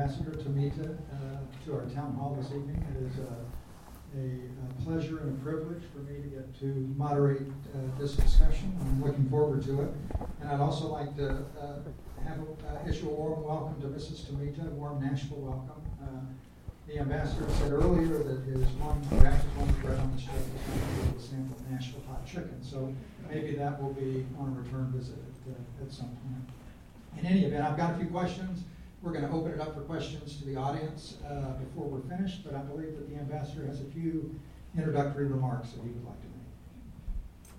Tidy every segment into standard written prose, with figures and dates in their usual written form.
Ambassador Tomita to our town hall this evening. It is a pleasure and a privilege for me to get to moderate this discussion. I'm looking forward to it. And I'd also like to issue a warm welcome to Mrs. Tomita, a warm Nashville welcome. The ambassador said earlier that his one perhaps one bread on the street is going to be able to sample Nashville hot chicken. So maybe that will be on a return visit at some point. In any event, I've got a few questions. We're going to open it up for questions to the audience before we're finished, but I believe that the ambassador has a few introductory remarks that he would like to make.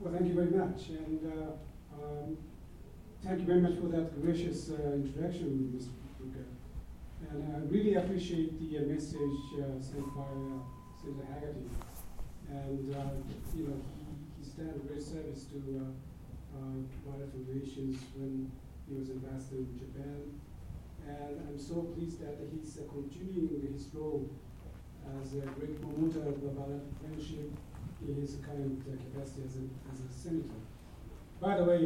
Well, thank you very much, and thank you very much for that gracious introduction, Mr. Suga. And I really appreciate the message sent by Senator Hagerty, and he's done a great service to bilateral relations when he was ambassador in Japan. And I'm so pleased that he's continuing his role as a great promoter of the bilateral friendship in his current capacity as a senator. By the way, I'm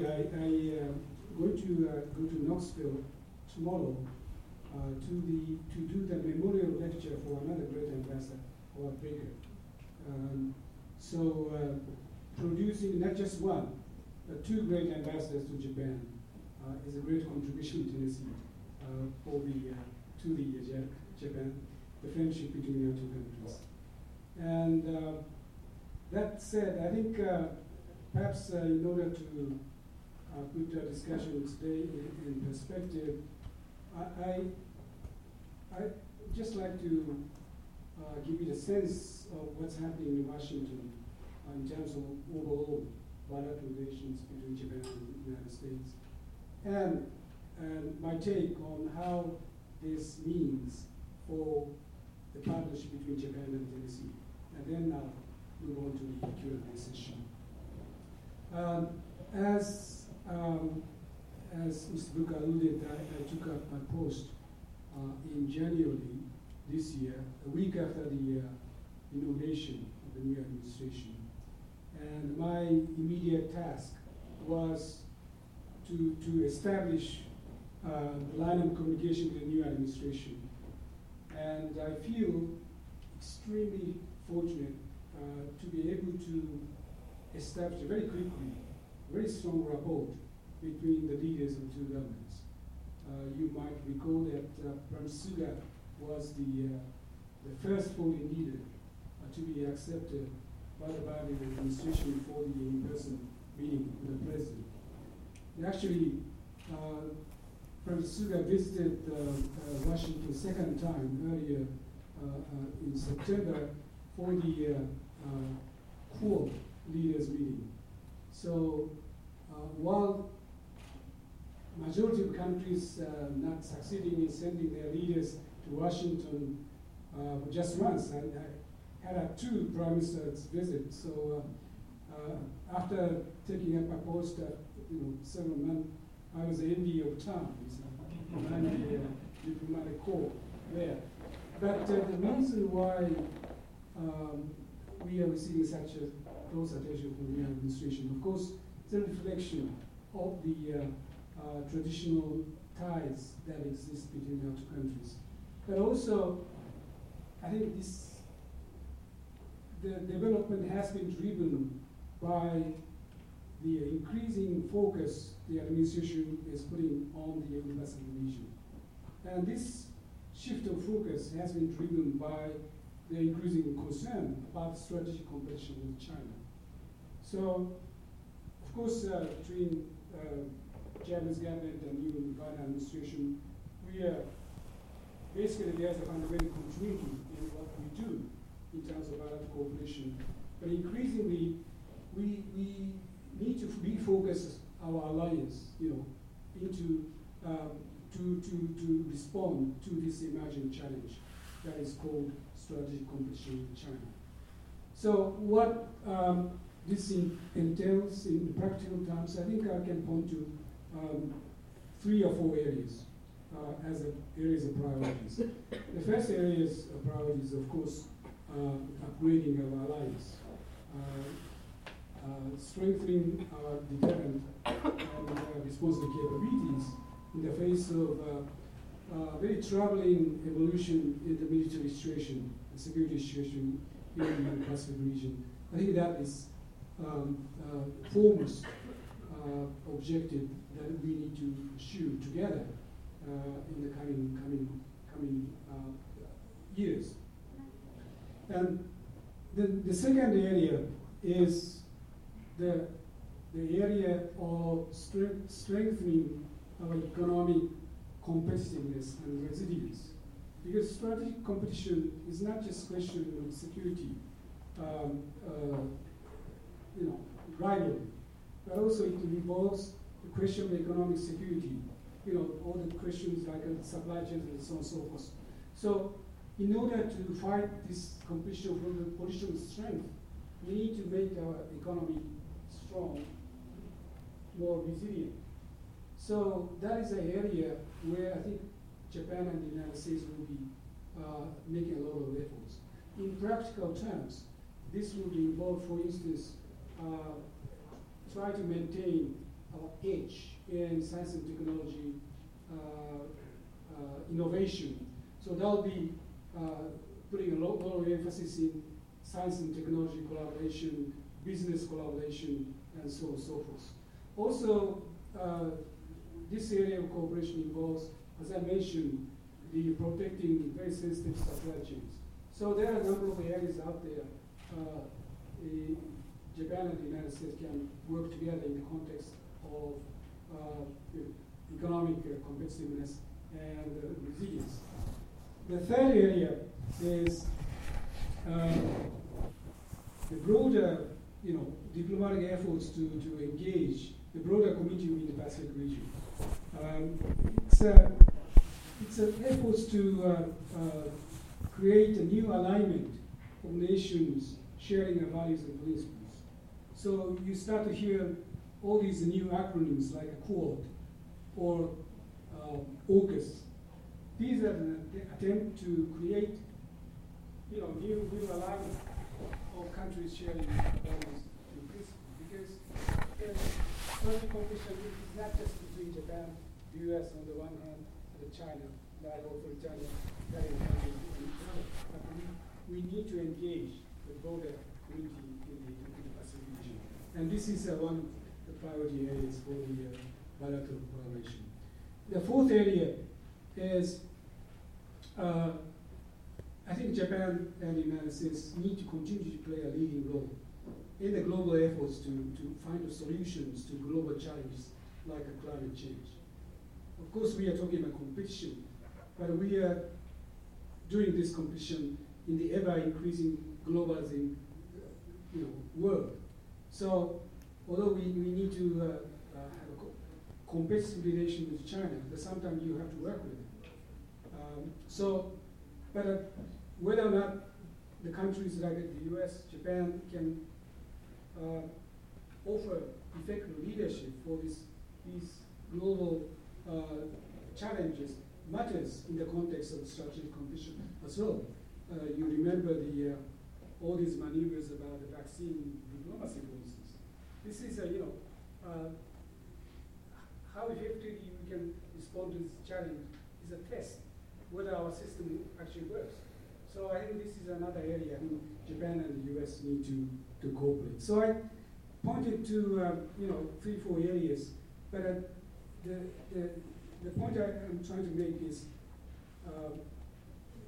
going to go to Knoxville tomorrow to do the memorial lecture for another great ambassador, Howard Baker. Producing not just one, but two great ambassadors to Japan is a great contribution to this year. Japan, the friendship between our two countries. And that said, I think perhaps in order to put our discussion today in perspective, I just like to give you the sense of what's happening in Washington in terms of overall bilateral relations between Japan and the United States. And my take on how this means for the partnership between Japan and Tennessee. And then I'll move on to the Q&A session. As Mr. Book alluded, I took up my post in January this year, a week after the inauguration of the new administration. And my immediate task was to establish line of communication with the new administration. And I feel extremely fortunate to be able to establish very quickly a very strong rapport between the leaders of two governments. You might recall that Ram Suga was the first foreign leader to be accepted by the Biden administration for the in-person meeting with the president. And actually, Professor Suga visited Washington a second time earlier in September for the COOT leaders meeting. So while majority of countries not succeeding in sending their leaders to Washington just once, and I had two prime ministers visit. So after taking up a post, several months, I was the envy of time, and the diplomatic corps there. But the reason why we are receiving such a close attention from the administration, of course, it's a reflection of the traditional ties that exist between our two countries. But also, I think the development has been driven by the increasing focus the administration is putting on the Indo-Pacific region. And this shift of focus has been driven by the increasing concern about strategic competition with China. So, of course, between Japanese government and new Biden administration, we are basically there's a fundamental continuity in what we do in terms of bilateral cooperation. But increasingly, we need to refocus our alliance, into to respond to this emerging challenge that is called strategic competition with China. So what this entails in practical terms, I think I can point to three or four areas as areas of priorities. The first areas of priorities, of course, upgrading our alliance. Strengthening our deterrent and responsible capabilities in the face of very troubling evolution in the military situation and security situation in the Pacific region. I think that is foremost objective that we need to pursue together in the coming years. And the second area is the area of strengthening our economic competitiveness and resilience. Because strategic competition is not just a question of security, rivalry, but also it involves the question of economic security, all the questions like supply chains and so on and so forth. So in order to fight this competition from the position of strength, we need to make our economy strong, more resilient. So that is an area where I think Japan and the United States will be making a lot of efforts. In practical terms, this will involve, for instance, try to maintain our edge in science and technology innovation. So that will be putting a lot of emphasis in science and technology collaboration, business collaboration, and so on and so forth. Also, this area of cooperation involves, as I mentioned, the protecting very sensitive supply chains. So there are a number of areas out there Japan and the United States can work together in the context of economic competitiveness and resilience. The third area is the broader diplomatic efforts to engage the broader community in the Pacific region. It's an effort to create a new alignment of nations sharing our values and principles. So you start to hear all these new acronyms like COOT or AUKUS. These are an attempt to create new alignment of countries sharing values and principles, because strategic competition is not just between Japan, the U.S. on the one hand, and China, that also China, that is but we need to engage the broader community in the Pacific region. And this is one of the priority areas for the bilateral collaboration. The fourth area is, I think Japan and the United States need to continue to play a leading role in the global efforts to find solutions to global challenges like climate change. Of course, we are talking about competition, but we are doing this competition in the ever-increasing globalizing world. So although we need to have a competitive relation with China, but sometimes you have to work with it. Whether or not the countries like the US, Japan can offer effective leadership for these global challenges matters in the context of strategic competition as well. You remember all these maneuvers about the vaccine diplomacy, for instance. This is how effectively we can respond to this challenge is a test whether our system actually works. So I think this is another area Japan and the U.S. need to cooperate. So I pointed to 3-4 areas, but the point I'm trying to make is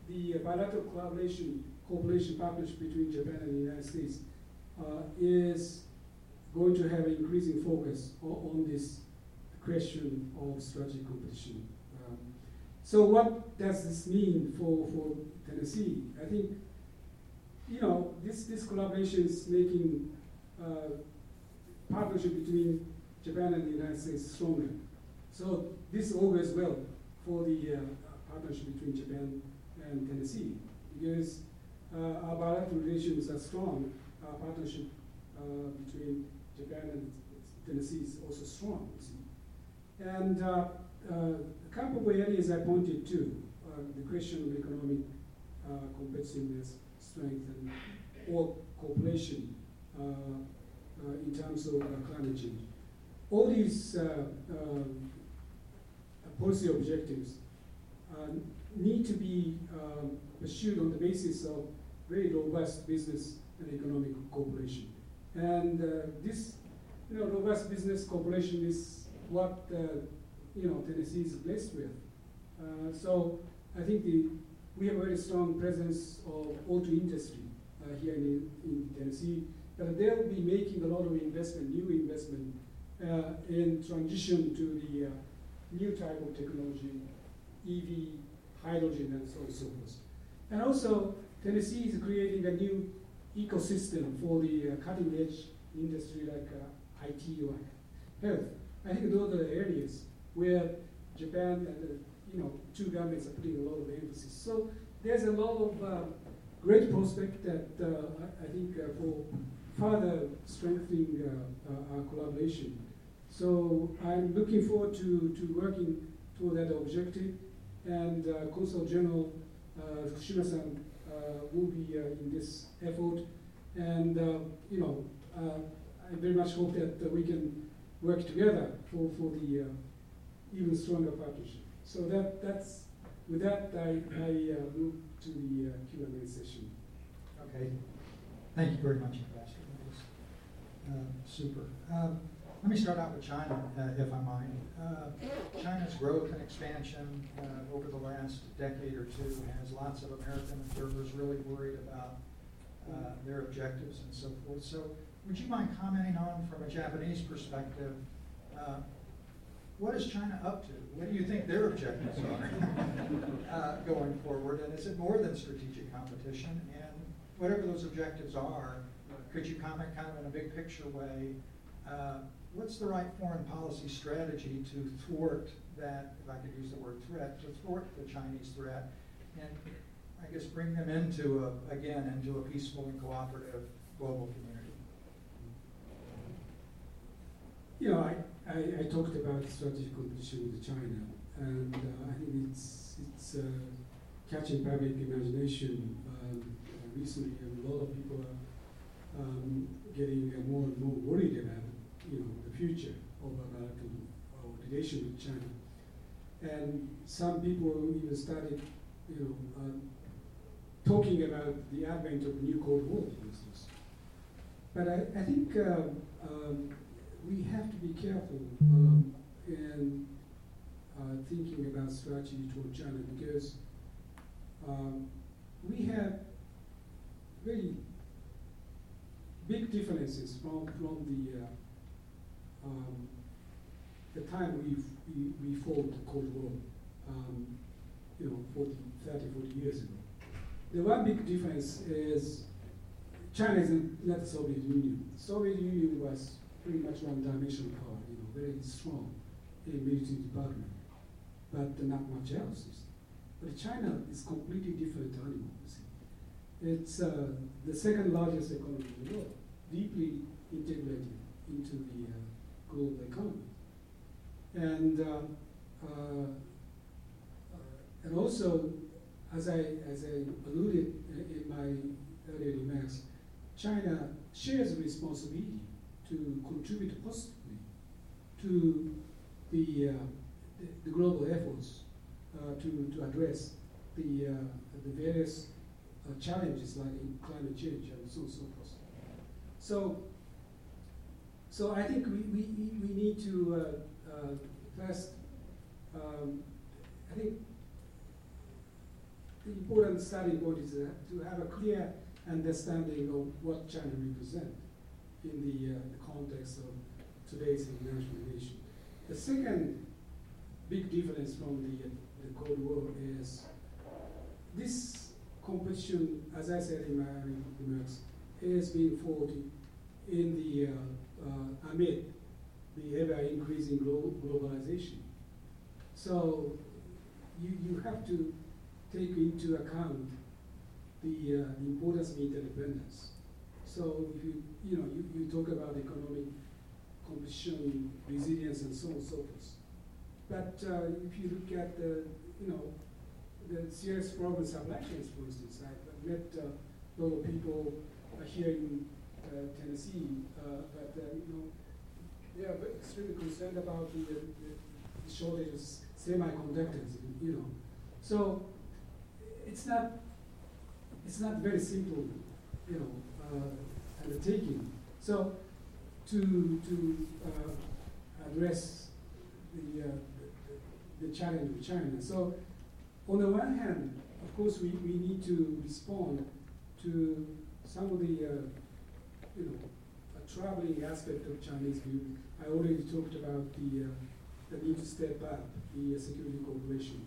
the bilateral cooperation partnership between Japan and the United States is going to have increasing focus on this question of strategic competition. So what does this mean for Tennessee? I think this collaboration is making partnership between Japan and the United States stronger. So this augurs well for the partnership between Japan and Tennessee, because our bilateral relations are strong. Our partnership between Japan and Tennessee is also strong. And a couple of areas I pointed to are the question of economic competitiveness, strength, and or cooperation in terms of climate change. All these policy objectives need to be pursued on the basis of very robust business and economic cooperation. And this, robust business cooperation is what Tennessee is blessed with. So I think we have a very strong presence of auto industry here in Tennessee, but they'll be making a lot of investment, new investment, in transition to the new type of technology, EV, hydrogen, and so on and so forth. And also, Tennessee is creating a new ecosystem for the cutting edge industry like IT or health. I think those are the areas where Japan and two governments are putting a lot of emphasis. So there's a lot of great prospect that I think for further strengthening our collaboration. So I'm looking forward to working toward that objective. And Consul General Fukushima-san will be in this effort. And I very much hope that we can work together for the even stronger partnership. So with that, I move to the Q&A session. Okay. Thank you very much, Ambassador. That was super. Let me start out with China, if I might. China's growth and expansion over the last decade or two has lots of American observers really worried about their objectives and so forth. So would you mind commenting on, from a Japanese perspective, what is China up to? What do you think their objectives are going forward? And is it more than strategic competition? And whatever those objectives are, could you comment kind of in a big picture way, what's the right foreign policy strategy to thwart that, if I could use the word threat, to thwart the Chinese threat, and I guess bring them into, into a peaceful and cooperative global community? I talked about strategic competition with China, and I think it's catching public imagination. Recently, a lot of people are getting more and more worried about the future of American relation with China, and some people even started talking about the advent of a new Cold War, for instance. But I think. We have to be careful in thinking about strategy toward China because we have really big differences from the time we fought the Cold War, 40 years ago. The one big difference is China is not the Soviet Union. The Soviet Union was pretty much one-dimensional power, very strong in military department, but not much else. But China is completely different animal. It's the second largest economy in the world, deeply integrated into the global economy, and also, as I alluded in my earlier remarks, China shares responsibility to contribute positively to the global efforts to address the various challenges like climate change and so forth. So I think we need to first. I think the important starting point is to have a clear understanding of what China represents in the context of today's international relation. The second big difference from the Cold War is this competition, as I said in my remarks, has been fought in the amid the ever-increasing globalization. So you have to take into account the importance of interdependence. So if you talk about economic competition, resilience, and so on and so forth. But if you look at the serious problem supply chains, for instance, I've met a lot of people here in Tennessee, but they are extremely concerned about the shortage of semiconductors. So it's not very simple, undertaking. So to address the challenge of China. So on the one hand, of course, we need to respond to some of the troubling aspect of Chinese view. I already talked about the need to step up the security cooperation.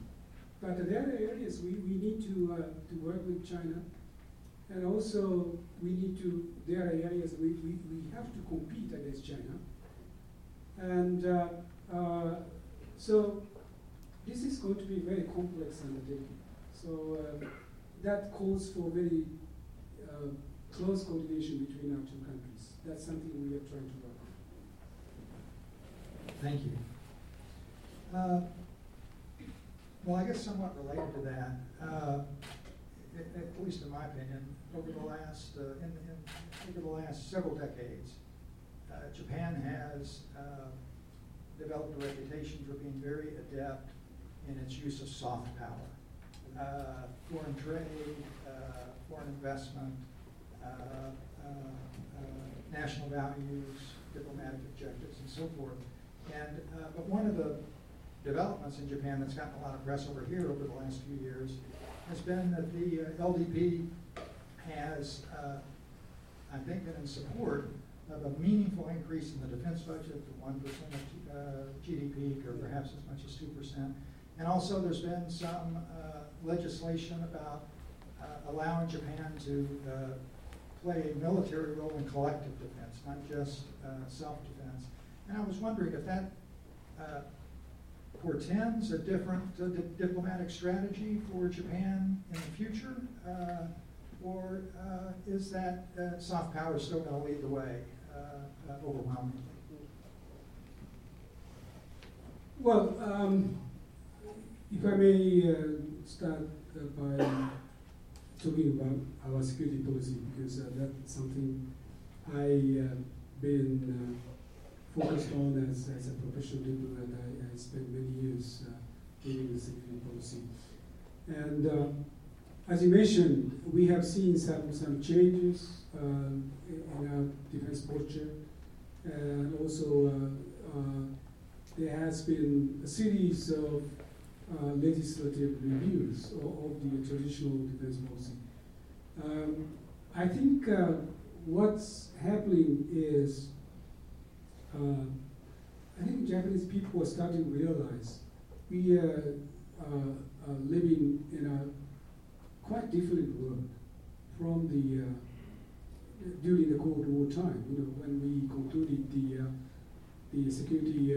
But there are areas we need to work with China, and also there are areas we have to compete against China. And so this is going to be a very complex undertaking. So that calls for very close coordination between our two countries. That's something we are trying to work on. Thank you. Well, I guess somewhat related to that, at least in my opinion, over the last several decades, Japan has developed a reputation for being very adept in its use of soft power. Foreign trade, foreign investment, national values, diplomatic objectives, and so forth. And but one of the developments in Japan that's gotten a lot of press over here over the last few years has been that the LDP has, I think, been in support of a meaningful increase in the defense budget to 1% of GDP, or perhaps as much as 2%. And also there's been some legislation about allowing Japan to play a military role in collective defense, not just self-defense. And I was wondering if that portends a different diplomatic strategy for Japan in the future, or is that soft power still going to lead the way overwhelmingly? Well, if I may start by talking about our security policy, because that's something I've been focused on as a professional diplomat. I spent many years dealing with security policy. And as you mentioned, we have seen some changes in our defense posture. And also, there has been a series of legislative reviews of the traditional defense policy. I think what's happening is, I think Japanese people are starting to realize we are living in a quite different world from during the Cold War time, when we concluded the security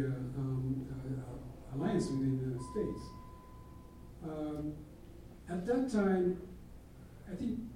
alliance with the United States. At that time, I think